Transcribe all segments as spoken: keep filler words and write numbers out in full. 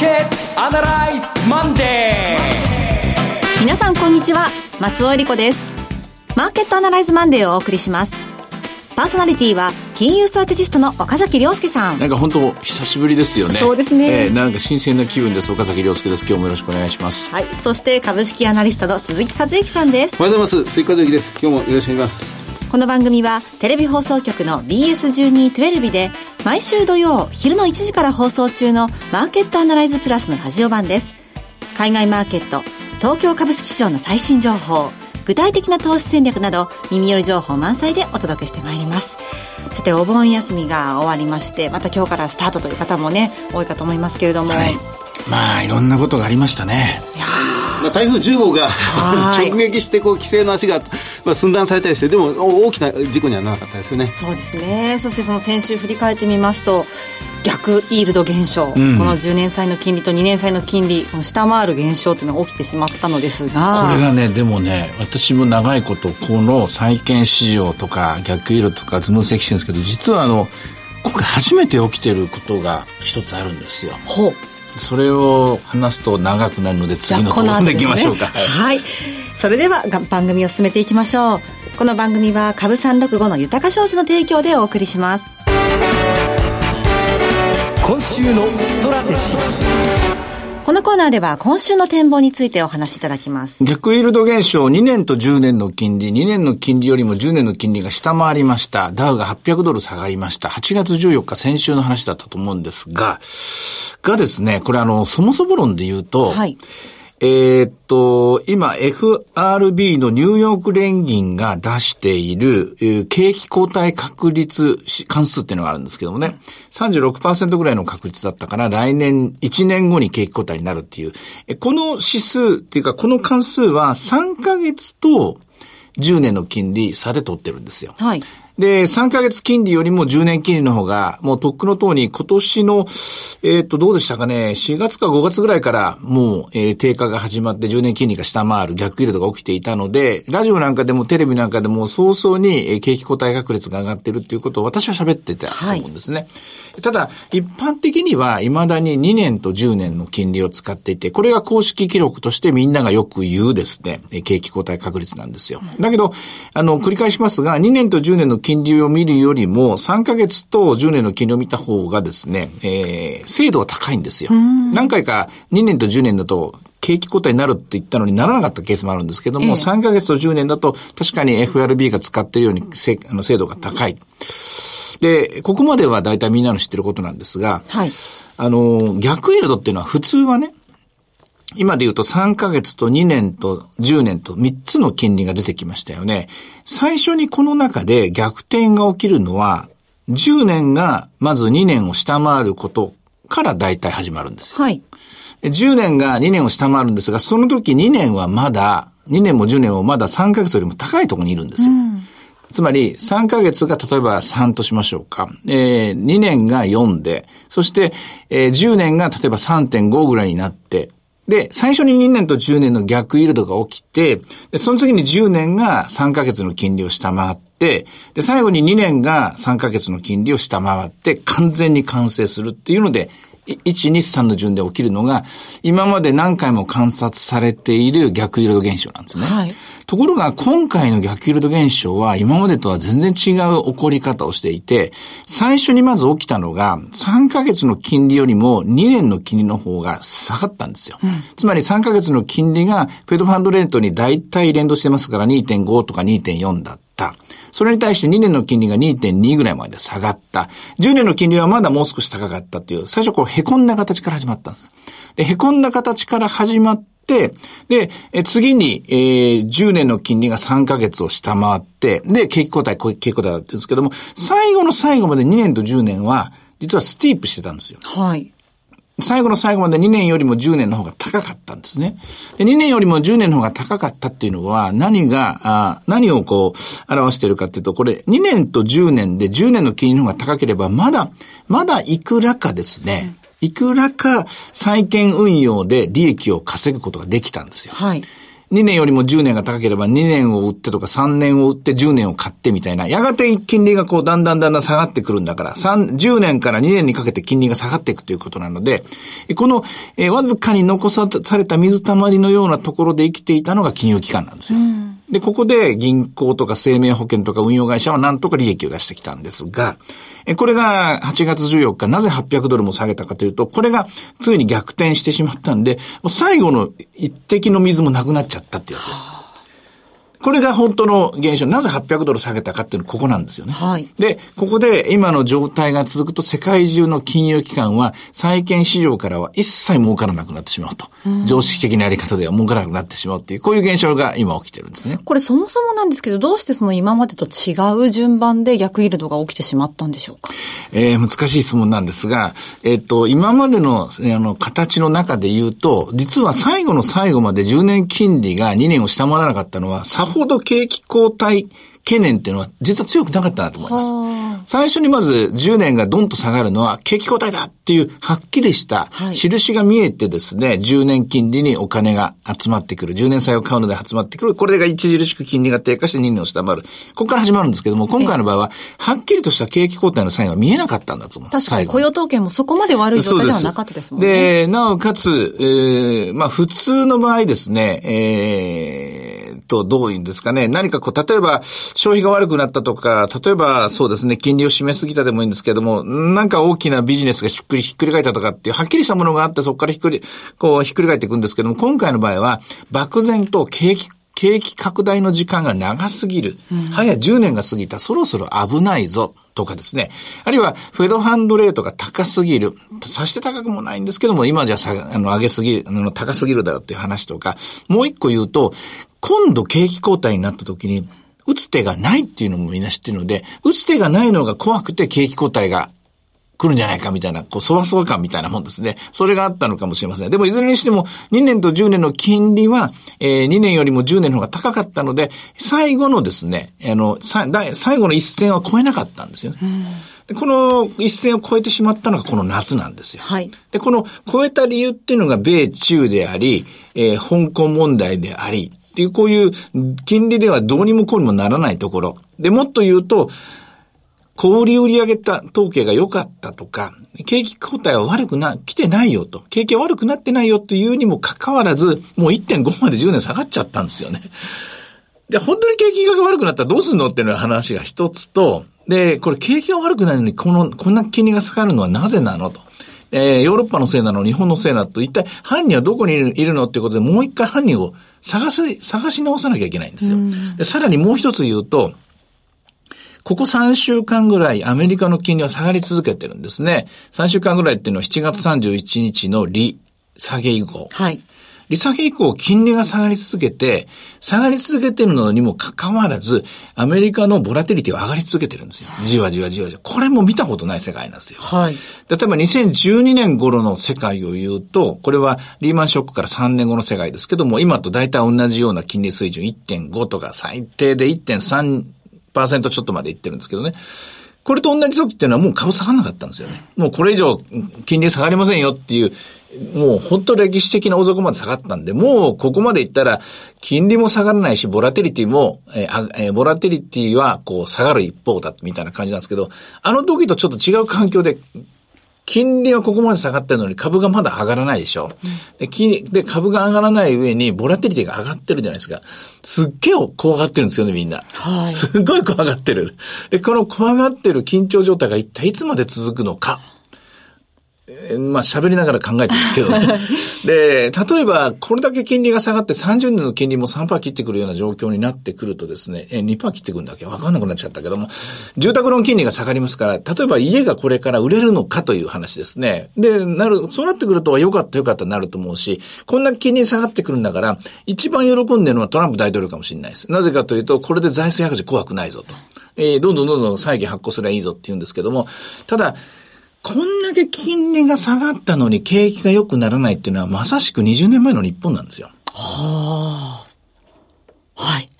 ケットアナライズマンデー。皆さんこんにちは、松尾恵理子です。マーケットアナライズマンデーをお送りします。パーソナリティは金融ストラテジストの岡崎亮介さん。なんか本当久しぶりですよね。そうですね、えー、なんか新鮮な気分です。岡崎亮介です。今日もよろしくお願いします。はい、そして株式アナリストの鈴木和之さんです。おはようございます。鈴木和之です。今日もよろしくお願いします。この番組はテレビ放送局の ビーエスじゅうに じゅうに で毎週土曜昼のいちじから放送中のマーケットアナライズプラスのラジオ版です。海外マーケット、東京株式市場の最新情報、具体的な投資戦略など耳寄り情報満載でお届けしてまいります。さて、お盆休みが終わりまして、また今日からスタートという方もね、多いかと思いますけれども、はい、まあいろんなことがありましたね。いやまあ、台風じゅうごうが直撃してこう規制の足が、まあ、寸断されたりして、でも大きな事故にはならなかったですよね。そうですね。そしてその先週振り返ってみますと、逆イールド減少、うん、このじゅうねん債の金利とにねん債の金利を下回る減少というのが起きてしまったのですが、これがね、でもね、私も長いことこの債券市場とか逆イールドとかズ分析してるんですけど、実はあの今回初めて起きてることが一つあるんですよ。ほう。それを話すと長くなるので、次の方に行きましょうか。はい、はい、それでは番組を進めていきましょう。この番組は株さんろくごの豊か商事の提供でお送りします。今週のストラテジー。このコーナーでは今週の展望についてお話しいただきます。逆イールド現象、にねんとじゅうねんの金利、にねんの金利よりもじゅうねんの金利が下回りました。ダウがはっぴゃくドル下がりました。はちがつじゅうよっか、先週の話だったと思うんですががですね、これあのそもそも論で言うと、はい、えー、っと今 エフアールビー のニューヨーク連銀が出している、えー、景気後退確率関数っていうのがあるんですけどもね、 さんじゅうろくパーセント ぐらいの確率だったから来年いちねんごに景気後退になるっていう、えこの指数っていうかこの関数はさんかげつとじゅうねんの金利差で取ってるんですよ。はい。で、さんかげつ金利よりもじゅうねん金利の方が、もうとっくのとうに今年の、えっと、どうでしたかね、しがつかごがつぐらいからもう、えー、低下が始まってじゅうねん金利が下回る逆イールドが起きていたので、ラジオなんかでもテレビなんかでも早々に景気後退確率が上がっているということを私は喋ってたと思うんですね。はい、ただ、一般的には未だににねんとじゅうねんの金利を使っていて、これが公式記録としてみんながよく言うですね、景気後退確率なんですよ。だけど、あの、繰り返しますが、にねんとじゅうねんの金利金利を見るよりもさんかげつとじゅうねんの金利を見た方がですね、えー、精度は高いんですよ。何回かにねんとじゅうねんだと景気後退になるって言ったのにならなかったケースもあるんですけども、ええ、さんかげつとじゅうねんだと確かに エフアールビー が使っているように精度が高い。で、ここまでは大体みんなの知ってることなんですが、はい、あの逆イールドっていうのは普通はね、今で言うとさんかげつとにねんとじゅうねんとみっつの金利が出てきましたよね。最初にこの中で逆転が起きるのは、じゅうねんがまずにねんを下回ることから大体始まるんですよ。はい。じゅうねんがにねんを下回るんですが、その時にねんはまだ、にねんもじゅうねんもまださんかげつよりも高いところにいるんですよ。うん、つまりさんかげつが例えばさんとしましょうか、えー、にねんがよんで、そして、えー、じゅうねんが例えば さんてんご ぐらいになって、で、最初ににねんとじゅうねんの逆イールドが起きて、で、その次にじゅうねんがさんかげつの金利を下回って、で、最後ににねんがさんかげつの金利を下回って、完全に完成するっていうので、いち、に、さんの順で起きるのが、今まで何回も観察されている逆イールド現象なんですね。はい。ところが、今回の逆イールド現象は、今までとは全然違う起こり方をしていて、最初にまず起きたのが、さんかげつの金利よりもにねんの金利の方が下がったんですよ。うん、つまりさんかげつの金利が、フェドファンドレートに大体連動してますから にてんご とか にてんよん だった。それに対してにねんの金利が にてんに ぐらいまで下がった。じゅうねんの金利はまだもう少し高かったという、最初こう凹んだ形から始まったんです。で、凹んだ形から始まって、で、え次に、えー、じゅうねんの金利がさんかげつを下回って、で、景気後退、景気後退だったんですけども、最後の最後までにねんとじゅうねんは、実はスティープしてたんですよ。はい。最後の最後までにねんよりもじゅうねんの方が高かったんですね。で、にねんよりもじゅうねんの方が高かったっていうのは、何が、あ何をこう、表しているかっていうと、これ、にねんとじゅうねんでじゅうねんの金利の方が高ければ、まだ、まだいくらかですね、いくらか債券運用で利益を稼ぐことができたんですよ。はい。にねんよりもじゅうねんが高ければにねんを売ってとかさんねんを売ってじゅうねんを買ってみたいな。やがて金利がこうだんだんだんだん下がってくるんだから、じゅうねんからにねんにかけて金利が下がっていくということなので、この、えー、わずかに残された水たまりのようなところで生きていたのが金融機関なんですよ。うん、で、ここで銀行とか生命保険とか運用会社はなんとか利益を出してきたんですが、えー、これがはちがつじゅうよっか、なぜはっぴゃくドルも下げたかというと、これがついに逆転してしまったんで、最後の一滴の水もなくなっちゃった。だってやつです。これが本当の現象。なぜはっぴゃくドル下げたかっていうのはここなんですよね。はい、で、ここで今の状態が続くと世界中の金融機関は債券市場からは一切儲からなくなってしまうと。うん、常識的なやり方では儲からなくなってしまうっていう、こういう現象が今起きてるんですね。これそもそもなんですけど、どうしてその今までと違う順番で逆イールドが起きてしまったんでしょうか。えー、難しい質問なんですが、えっと、今までの、あの形の中で言うと、実は最後の最後までじゅうねん金利がにねんを下回らなかったのは、ほど景気後退懸念っていうのは実は強くなかったなと思います。最初にまずじゅうねんがドンと下がるのは景気後退だっていうはっきりした印が見えてですね、はい、じゅうねん金利にお金が集まってくる、じゅうねん債を買うので集まってくる、これが著しく金利が低下してにねんを下回る、ここから始まるんですけども、今回の場合ははっきりとした景気後退のサインは見えなかったんだと思います。確かに雇用統計もそこまで悪い状態ではなかったですもんね。で、なおかつ、えー、まあ普通の場合ですね、えーとどういうんですかね。何かこう、例えば消費が悪くなったとか、例えばそうですね、金利を締めすぎたでもいいんですけれども、なんか大きなビジネスがひっくりひっくり返ったとかっていうはっきりしたものがあって、そこからひっくりこうひっくり返っていくんですけれども、今回の場合は漠然と景気景気拡大の時間が長すぎる、うん、早じゅうねんが過ぎた、そろそろ危ないぞとかですね、あるいはフェドファンドレートが高すぎる、さして高くもないんですけども、今じゃさあの上げすぎるの高すぎるだろうっていう話とか、もう一個言うと、今度景気後退になった時に打つ手がないっていうのもみんな知ってるので、打つ手がないのが怖くて景気後退が来るんじゃないかみたいな、こう、そわそわ感みたいなもんですね。それがあったのかもしれません。でも、いずれにしても、にねんとじゅうねんの金利は、えー、にねんよりもじゅうねんの方が高かったので、最後のですね、あの、さ、最後の一線は超えなかったんですよね。で、この一線を超えてしまったのがこの夏なんですよ。はい。で、この超えた理由っていうのが、米中であり、えー、香港問題であり、っていう、こういう、金利ではどうにもこうにもならないところ。で、もっと言うと、小売り売り上げた統計が良かったとか、景気後退は悪くな、来てないよと、景気は悪くなってないよというにもかかわらず、もう いってんご までじゅうねん下がっちゃったんですよね。じゃあ本当に景気が悪くなったらどうするのっていう話が一つと、で、これ景気が悪くないのにこの、こんな金利が下がるのはなぜなのと。えー、ヨーロッパのせいなの、日本のせいなのと、一体犯人はどこにいる、いるのっていうことで、もう一回犯人を探す、探し直さなきゃいけないんですよ。で、さらにもう一つ言うと、ここさんしゅうかんぐらいアメリカの金利は下がり続けてるんですね。さんしゅうかんぐらいっていうのはしちがつさんじゅういちにちの利下げ以降。はい。利下げ以降金利が下がり続けて、下がり続けてるのにもかかわらず、アメリカのボラテリティは上がり続けてるんですよ。じわじわじわじわ。これも見たことない世界なんですよ。はい。例えばにせんじゅうにねん頃の世界を言うと、これはリーマンショックからさんねんごの世界ですけども、今と大体同じような金利水準 いってんご とか最低で いってんさんパーセントちょっとまでいってるんですけどね。これと同じ時っていうのはもう株下がらなかったんですよね。もうこれ以上金利下がりませんよっていう、もう本当歴史的な大底まで下がったんで、もうここまでいったら金利も下がらないし、ボラテリティも、えー、ボラテリティはこう下がる一方だみたいな感じなんですけど、あの時とちょっと違う環境で、金利はここまで下がってるのに株がまだ上がらないでしょ。で、金で株が上がらない上にボラテリティが上がってるじゃないですか。すっげえ怖がってるんですよね、みんな。はい。すごい怖がってる。で、この怖がってる緊張状態が一体いつまで続くのか。えー、まあ喋りながら考えてるんですけどね。で、例えばこれだけ金利が下がってさんじゅうねんの金利も さんパーセント 切ってくるような状況になってくるとですね、えー、にパーセント 切ってくるんだっけわかんなくなっちゃったけども、住宅ローン金利が下がりますから、例えば家がこれから売れるのかという話ですね。で、なる、そうなってくると良かった良かったになると思うし、こんな金利下がってくるんだから、一番喜んでるのはトランプ大統領かもしれないです。なぜかというと、これで財政赤字怖くないぞと。えー、どんどんどんどん債券発行すればいいぞって言うんですけども、ただ、こんだけ金利が下がったのに景気が良くならないっていうのはまさしくにじゅうねんまえの日本なんですよ。はあ。はい。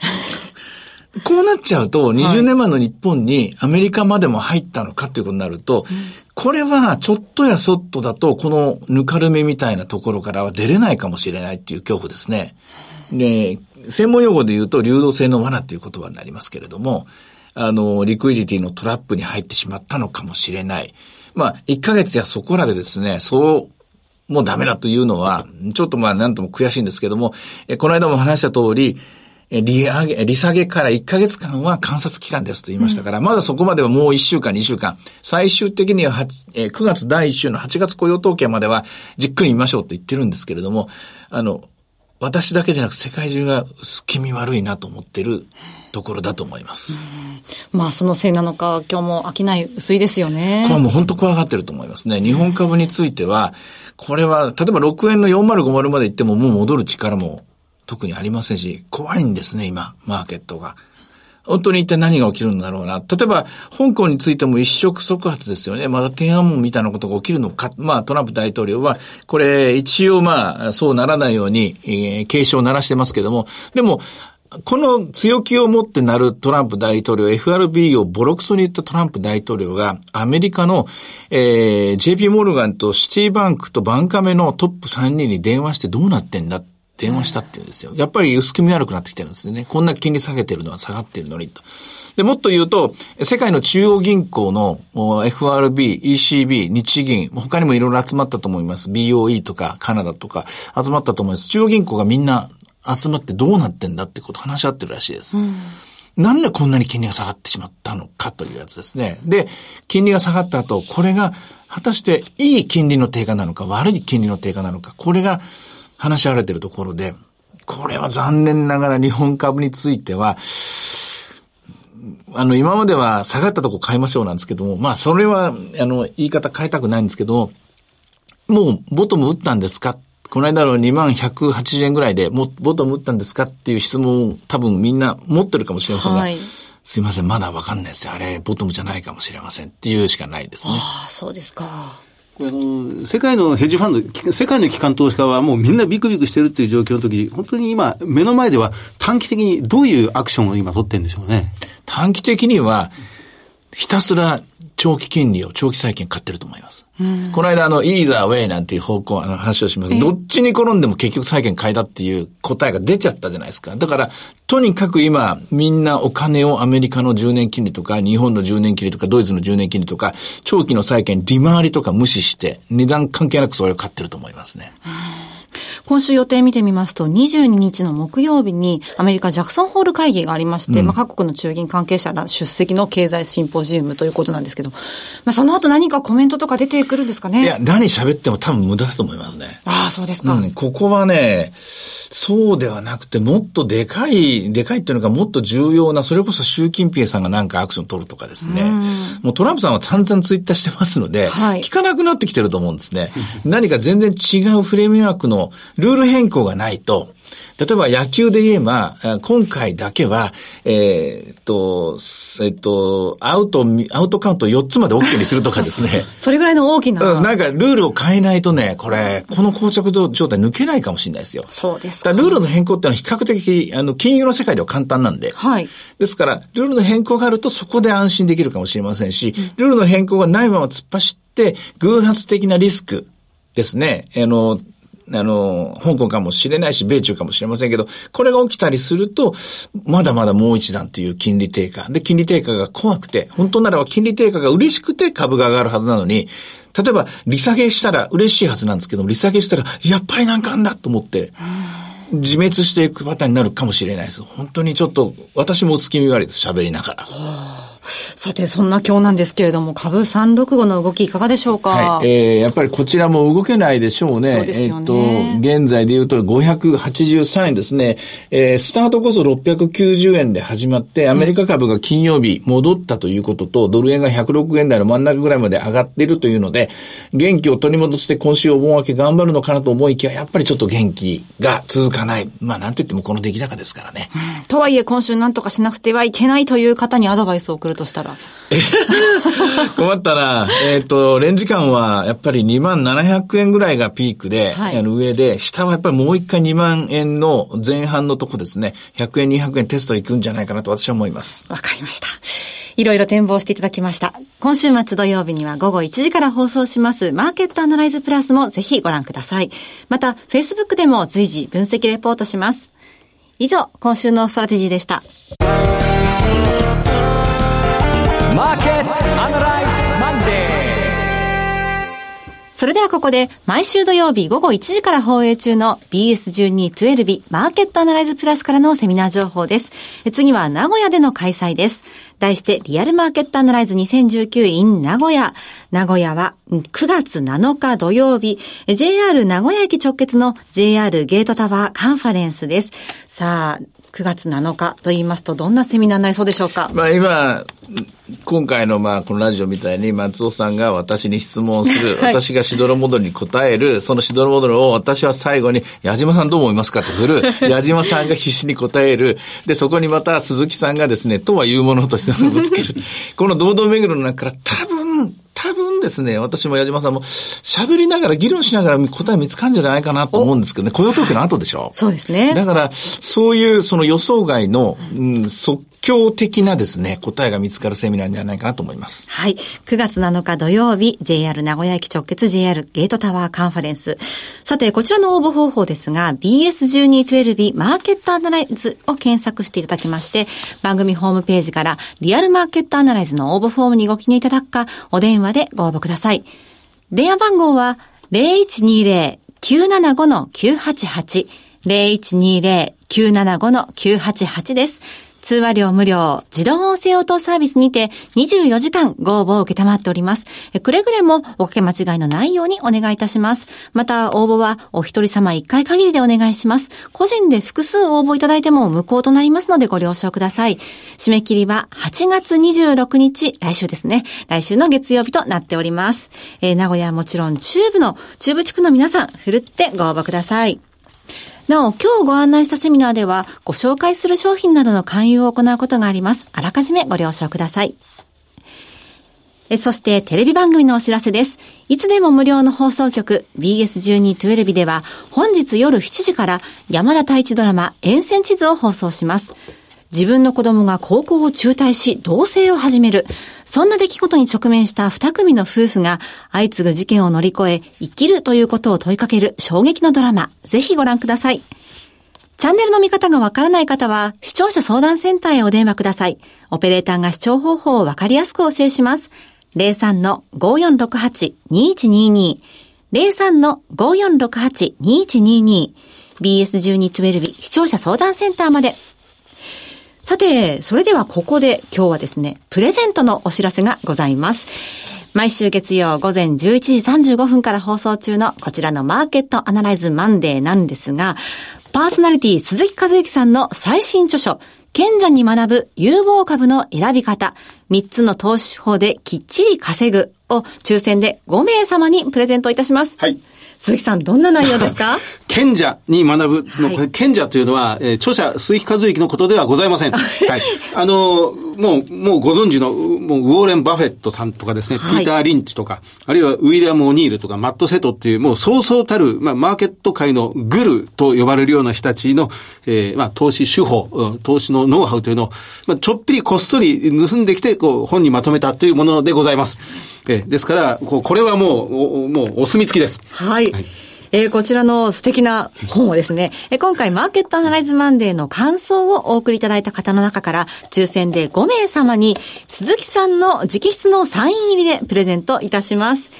こうなっちゃうとにじゅうねんまえの日本にアメリカまでも入ったのかということになると、はい、これはちょっとやそっとだとこのぬかるめみたいなところからは出れないかもしれないっていう恐怖ですね。えー、専門用語で言うと流動性の罠という言葉になりますけれども、あの、リクイディティのトラップに入ってしまったのかもしれない。まあ、いっかげつやそこらでですね、そう、もうダメだというのは、ちょっとまあ、なんとも悔しいんですけども、えこの間も話した通り、利上げ、利下げからいっかげつかんは観察期間ですと言いましたから、うん、まだそこまではもういっしゅうかん、にしゅうかん、最終的にはくがつだいいっ週のはちがつ雇用統計まではじっくり見ましょうって言ってるんですけれども、あの、私だけじゃなく世界中が薄気味悪いなと思ってるところだと思います。うん、まあそのせいなのか今日も商い薄いですよね。これも本当怖がってると思いますね。日本株については、これは例えばろくえんのよんまるごまるまで行ってももう戻る力も特にありませんし、怖いんですね今マーケットが。本当に一体何が起きるんだろうな。例えば香港についても一触即発ですよね。まだ天安門みたいなことが起きるのか。まあトランプ大統領はこれ一応まあそうならないように、えー、警鐘を鳴らしてますけども、でもこの強気を持ってなるトランプ大統領、エフアールビー をボロクソに言ったトランプ大統領がアメリカの、えー、ジェイピー モルガンとシティバンクとバンカメのトップさんにんに電話してどうなってんだって電話したっていうんですよ。やっぱり薄気味悪くなってきてるんですね。こんな金利下げてるのは下がってるのにと。で、もっと言うと、世界の中央銀行の エフアールビー、イーシービー、日銀、他にもいろいろ集まったと思います。ビーオーイー とかカナダとか集まったと思います。中央銀行がみんな集まってどうなってんだってことを話し合ってるらしいです。うん、なんでこんなに金利が下がってしまったのかというやつですね。で、金利が下がった後、これが果たしていい金利の低下なのか、悪い金利の低下なのか、これが話し合われているところで、これは残念ながら日本株については、あの、今までは下がったとこ買いましょうなんですけども、まあ、それは、あの、言い方変えたくないんですけど、もう、ボトム打ったんですか？この間のにまんひゃくはちじゅうえんぐらいで、もう、ボトム打ったんですかっていう質問を多分みんな持ってるかもしれませんが、はい、すいません、まだわかんないですよ。あれ、ボトムじゃないかもしれませんっていうしかないですね。ああ、そうですか。あの世界のヘッジファンド、世界の機関投資家はもうみんなビクビクしてるっていう状況の時、本当に今目の前では短期的にどういうアクションを今取ってるんでしょうね。短期的にはひたすら長期金利を長期債券買ってると思います。うん、この間あのイーザーウェイなんていう方向あの話をします。どっちに転んでも結局債券買いだっていう答えが出ちゃったじゃないですか。だからとにかく今みんなお金をアメリカのじゅうねん金利とか日本のじゅうねん金利とかドイツのじゅうねん金利とか長期の債券利回りとか無視して値段関係なくそれを買ってると思いますね。うん、今週予定見てみますとにじゅうににちの木曜日にアメリカジャクソンホール会議がありまして、うん、まあ、各国の中銀関係者ら出席の経済シンポジウムということなんですけど、まあ、その後何かコメントとか出てくるんですかね。いや、何喋っても多分無駄だと思いますね。ああ、そうですか。うん、ここはね、そうではなくてもっとでかい、でかいっていうのがもっと重要な、それこそ習近平さんがなんかアクション取るとかですね。うん、もうトランプさんは散々ツイッターしてますので、はい、聞かなくなってきてると思うんですね。何か全然違うフレームワークのルール変更がないと、例えば野球で言えば、今回だけは、えー、っと、えー、っと、アウト、アウトカウントよっつまで OK にするとかですね。それぐらいの大きな。うん、なんかルールを変えないとね、これ、この膠着状態抜けないかもしれないですよ。そうですか。だからルールの変更ってのは比較的、あの、金融の世界では簡単なんで。はい。ですから、ルールの変更があるとそこで安心できるかもしれませんし、ルールの変更がないまま突っ走って、偶発的なリスクですね。あの、あの、香港かもしれないし、米中かもしれませんけど、これが起きたりすると、まだまだもう一段という金利低下。で、金利低下が怖くて、本当ならば金利低下が嬉しくて株が上がるはずなのに、例えば、利下げしたら嬉しいはずなんですけども、利下げしたら、やっぱりなんかあんだと思って、自滅していくパターンになるかもしれないです。本当にちょっと、私もお付き身悪いです、喋りながら。さて、そんな今日なんですけれども、株さんろくごの動きいかがでしょうか。はい、えー、やっぱりこちらも動けないでしょうね。そうですよね。えっと、現在で言うとごひゃくはちじゅうさんえんですね。えー、スタートこそろっぴゃくきゅうじゅうえんで始まって、アメリカ株が金曜日戻ったということと、うん、ドル円がひゃくろくえんだいの真ん中ぐらいまで上がっているというので、元気を取り戻して今週お盆明け頑張るのかなと思いきや、やっぱりちょっと元気が続かない。まあ、なんて言ってもこの出来高ですからね。うん、とはいえ、今週なんとかしなくてはいけないという方にアドバイスを送るとしたら困ったら、えっと、レンジ間はやっぱりにまんななひゃくえんぐらいがピークで、はい、あの上で、下はやっぱりもう一回にまんえんの前半のとこですね、ひゃくえん、にひゃくえんテスト行くんじゃないかなと私は思います。わかりました。いろいろ展望していただきました。今週末土曜日には午後いちじから放送しますマーケットアナライズプラスもぜひご覧ください。また、Facebook でも随時分析レポートします。以上、今週のストラテジーでした。マーケットアナライズマンデー。それではここで毎週土曜日午後いちじから放映中の ビーエスじゅうに じゅうに マーケットアナライズプラスからのセミナー情報です。次は名古屋での開催です。題してリアルマーケットアナライズ にせんじゅうきゅう in 名古屋。名古屋はくがつなのか土曜日、 ジェイアール 名古屋駅直結の ジェイアール ゲートタワーカンファレンスです。さあくがつなのかと言いますとどんなセミナーになりそうでしょうか。まあ今今回のまあこのラジオみたいに松尾さんが私に質問する、はい、私がしどろもどろに答える、そのしどろもどろを私は最後に矢島さんどう思いますかと振る矢島さんが必死に答える、でそこにまた鈴木さんがですねとは言うものとしてぶつけるこの堂々巡りの中から多分多分ですね、私も矢島さんも喋りながら議論しながら答え見つかるんじゃないかなと思うんですけどね。雇用統計の後でしょ。そうですね。だからそういうその予想外の、うん、即興的なですね答えが見つかるセミナーではないかなと思います。はい。くがつなのか土曜日 ジェイアール 名古屋駅直結 ジェイアール ゲートタワーカンファレンス。さてこちらの応募方法ですが ビーエスじゅうに じゅうに マーケットアナライズを検索していただきまして、番組ホームページからリアルマーケットアナライズの応募フォームにご記入いただくかお電話でご応募ください。電話番号は ゼロイチニーゼロ きゅうななご きゅうはちはち ゼロイチニーゼロ きゅうななご きゅうはちはち です。通話料無料、自動音声応答サービスにてにじゅうよじかんご応募を受けたまっております。くれぐれもおかけ間違いのないようにお願いいたします。また応募はお一人様一回限りでお願いします。個人で複数応募いただいても無効となりますのでご了承ください。締め切りははちがつにじゅうろくにち、来週ですね。来週の月曜日となっております。えー、名古屋はもちろん中部の、中部地区の皆さん、ふるってご応募ください。なお、今日ご案内したセミナーでは、ご紹介する商品などの勧誘を行うことがあります。あらかじめご了承ください。え、そして、テレビ番組のお知らせです。いつでも無料の放送局、ビーエスじゅうに じゅうに では、本日夜しちじから、山田太一ドラマ、沿線地図を放送します。自分の子供が高校を中退し、同棲を始める。そんな出来事に直面した二組の夫婦が、相次ぐ事件を乗り越え、生きるということを問いかける衝撃のドラマ。ぜひご覧ください。チャンネルの見方がわからない方は、視聴者相談センターへお電話ください。オペレーターが視聴方法をわかりやすくお教えします。ゼロさん の ごーよんろくはち にいちにーにー ゼロさん の ごーよんろくはち にいちにーにー ビーエスじゅうに じゅうに 視聴者相談センターまで。さて、それではここで今日はですね、プレゼントのお知らせがございます。毎週月曜午前じゅういちじさんじゅうごふんから放送中のこちらのマーケットアナライズマンデーなんですが、パーソナリティ鈴木和之さんの最新著書、賢者に学ぶ有望株の選び方、みっつの投資手法できっちり稼ぐを抽選でごめいさまにプレゼントいたします。はい。鈴木さん、どんな内容ですか？賢者に学ぶの、はい、賢者というのは、えー、著者鈴木和之のことではございません。はい。あのー、もう、もうご存知の、もうウォーレン・バフェットさんとかですね、はい、ピーター・リンチとか、あるいはウィリアム・オニールとか、マット・セトっていう、もうそうそうたる、まあ、マーケット界のグルと呼ばれるような人たちの、えー、まあ、投資手法、うん、投資のノウハウというのを、まあ、ちょっぴりこっそり盗んできて、こう、本にまとめたというものでございます。えー、ですから、こう、これはもう、もうお墨付きです。はい。はい、えー、こちらの素敵な本をですね、えー、今回マーケットアナライズマンデーの感想をお送りいただいた方の中から抽選でごめいさまに鈴木さんの直筆のサイン入りでプレゼントいたします。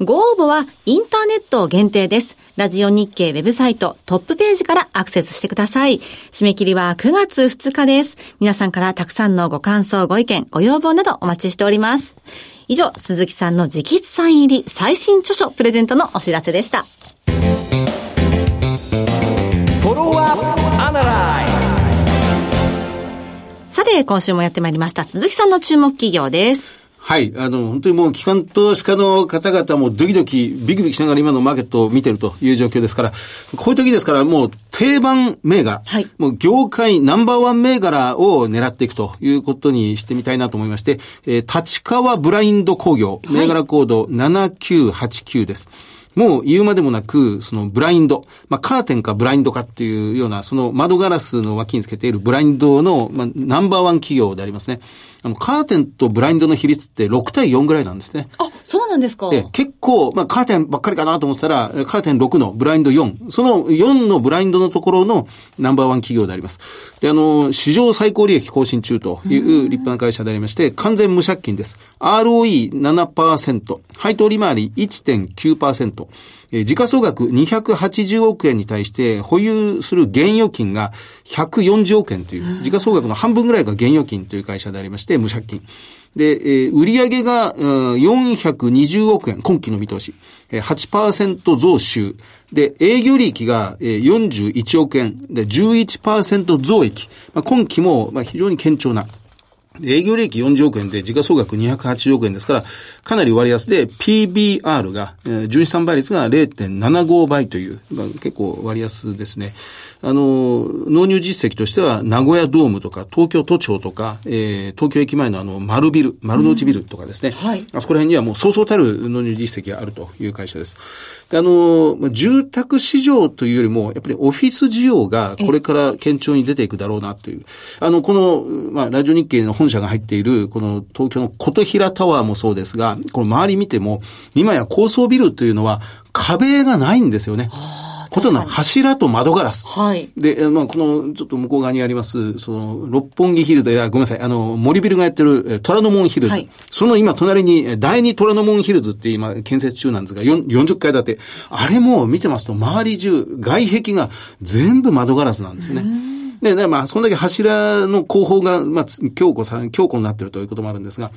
ご応募はインターネット限定です。ラジオ日経ウェブサイトトップページからアクセスしてください。締め切りはくがつふつかです。皆さんからたくさんのご感想、ご意見、ご要望などお待ちしております。以上、鈴木さんの直筆サイン入り最新著書プレゼントのお知らせでした。さて、今週もやってまいりました鈴木さんの注目企業です。はい。あの、本当にもう機関投資家の方々もドキドキ、ビクビクしながら今のマーケットを見てるという状況ですから、こういう時ですからもう定番銘柄、はい、もう業界ナンバーワン銘柄を狙っていくということにしてみたいなと思いまして、えー、立川ブラインド工業、銘柄コードななきゅうはちきゅうです。はい、もう言うまでもなく、そのブラインド、まあカーテンかブラインドかっていうような、その窓ガラスの脇につけているブラインドの、まあ、ナンバーワン企業でありますね。あの、カーテンとブラインドの比率ってろくたいよんぐらいなんですね。あ、そうなんですか。え、結構、まあ、カーテンばっかりかなと思ってたら、カーテンろくのブラインドよん、そのよんのブラインドのところのナンバーワン企業であります。で、あの、史上最高利益更新中という立派な会社でありまして、完全無借金です。アールオーイーななパーセント、配当利回り いってんきゅうパーセント、え、時価総額にひゃくはちじゅうおくえんに対して保有する現預金がひゃくよんじゅうおくえんという、時価総額の半分ぐらいが現預金という会社でありまして、無借金。で、えー、売上がよんひゃくにじゅうおくえん、今期の見通し、はちパーセント 増収。で、営業利益がよんじゅういちおくえん、で、じゅういちパーセント 増益。まあ、今期もまあ非常に堅調な。営業利益よんじゅうおくえんで時価総額にひゃくはちじゅうおくえんですから、かなり割安で ピービーアール が、純資産倍率が れいてんななごばいという、まあ、結構割安ですね。あの、納入実績としては名古屋ドームとか東京都庁とか、えー、東京駅前のあの丸ビル、丸の内ビルとかですね。うん、はい。あそこら辺にはもうそうそうたる納入実績があるという会社です。で、あの、住宅市場というよりも、やっぱりオフィス需要がこれから堅調に出ていくだろうなという。あの、この、まあ、ラジオ日経の本社が入っているこの東京の琴平タワーもそうですが、この周り見ても今や高層ビルというのは壁がないんですよね。ことの柱と窓ガラス。はい。で、まあ、この、ちょっと向こう側にあります、その、六本木ヒルズ、いや、ごめんなさい、あの、森ビルがやってる、虎ノ門ヒルズ。はい。その今、隣に、第二虎ノ門ヒルズって今、建設中なんですが、よんじゅっかいだて。あれも見てますと、周り中、外壁が全部窓ガラスなんですよね。で、だからまあ、そんだけ柱の後方が、まあ、強固さ、強固になってるということもあるんですが、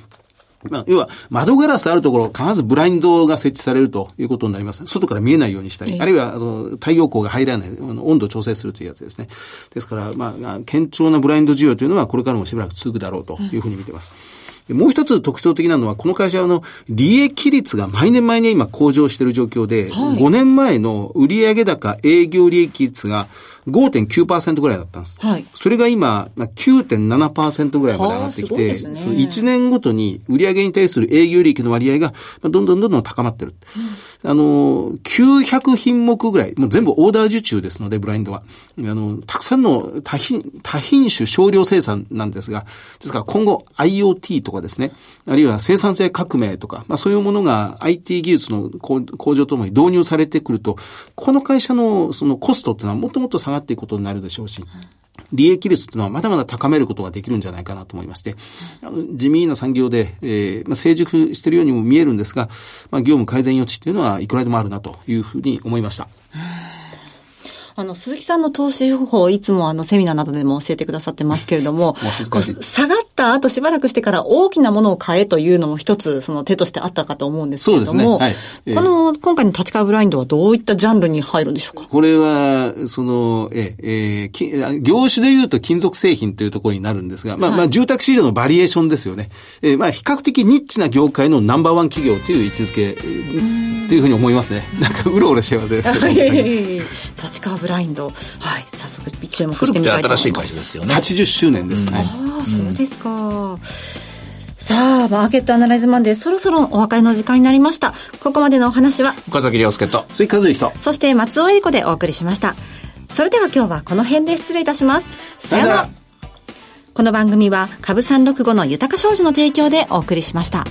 まあ、要は、窓ガラスあるところ、必ずブラインドが設置されるということになります。外から見えないようにしたり、あるいは、あの、太陽光が入らない、温度を調整するというやつですね。ですから、まあ、堅調なブラインド需要というのは、これからもしばらく続くだろうというふうに見ています。うん、もう一つ特徴的なのは、この会社の利益率が毎年毎年今向上している状況で、はい、ごねんまえの売上高営業利益率が ごてんきゅうパーセント ぐらいだったんです。はい、それが今、まあ、きゅうてんななパーセント ぐらいまで上がってきて、ね、そのいちねんごとに売上に対する営業利益の割合がどんどんどんどん高まってる。うん、あの、きゅうひゃくひんもくぐらい、もう全部オーダー受注ですので、ブラインドは。あの、たくさんの多品、多品種少量生産なんですが、ですから今後 アイオーティー とかですね、あるいは生産性革命とか、まあそういうものが アイティー 技術の向上とともに導入されてくると、この会社のそのコストっていうのはもっともっと下がっていくことになるでしょうし、うん、利益率というのはまだまだ高めることができるんじゃないかなと思いまして、あの地味な産業で、えーまあ、成熟しているようにも見えるんですが、まあ、業務改善余地というのはいくらでもあるなというふうに思いました。あの、鈴木さんの投資方法をいつもあのセミナーなどでも教えてくださってますけれども、下がった後しばらくしてから大きなものを買えというのも一つその手としてあったかと思うんですけれども、そうですね。はい。この、えー、今回の立川ブラインドはどういったジャンルに入るんでしょうか？これは、その、えー、えー、業種で言うと金属製品というところになるんですが、まあ、はい、まあ、住宅市場のバリエーションですよね。えー、まあ、比較的ニッチな業界のナンバーワン企業という位置づけ、というふうに思いますね。なんかうろうろしてますですけど。立川ブラインド、はい、早速注目してみたいと思います。古くて新しい会社ですよね。はちじゅっしゅうねんですね。ああ、そうですか。うん、さあ、マーケットアナライズマンデー、そろそろお別れの時間になりました。ここまでのお話は岡崎亮介と鈴木和之と、そして松尾恵理子でお送りしました。それでは今日はこの辺で失礼いたします。さよなら。この番組は株さんろくごの豊か商事の提供でお送りしました。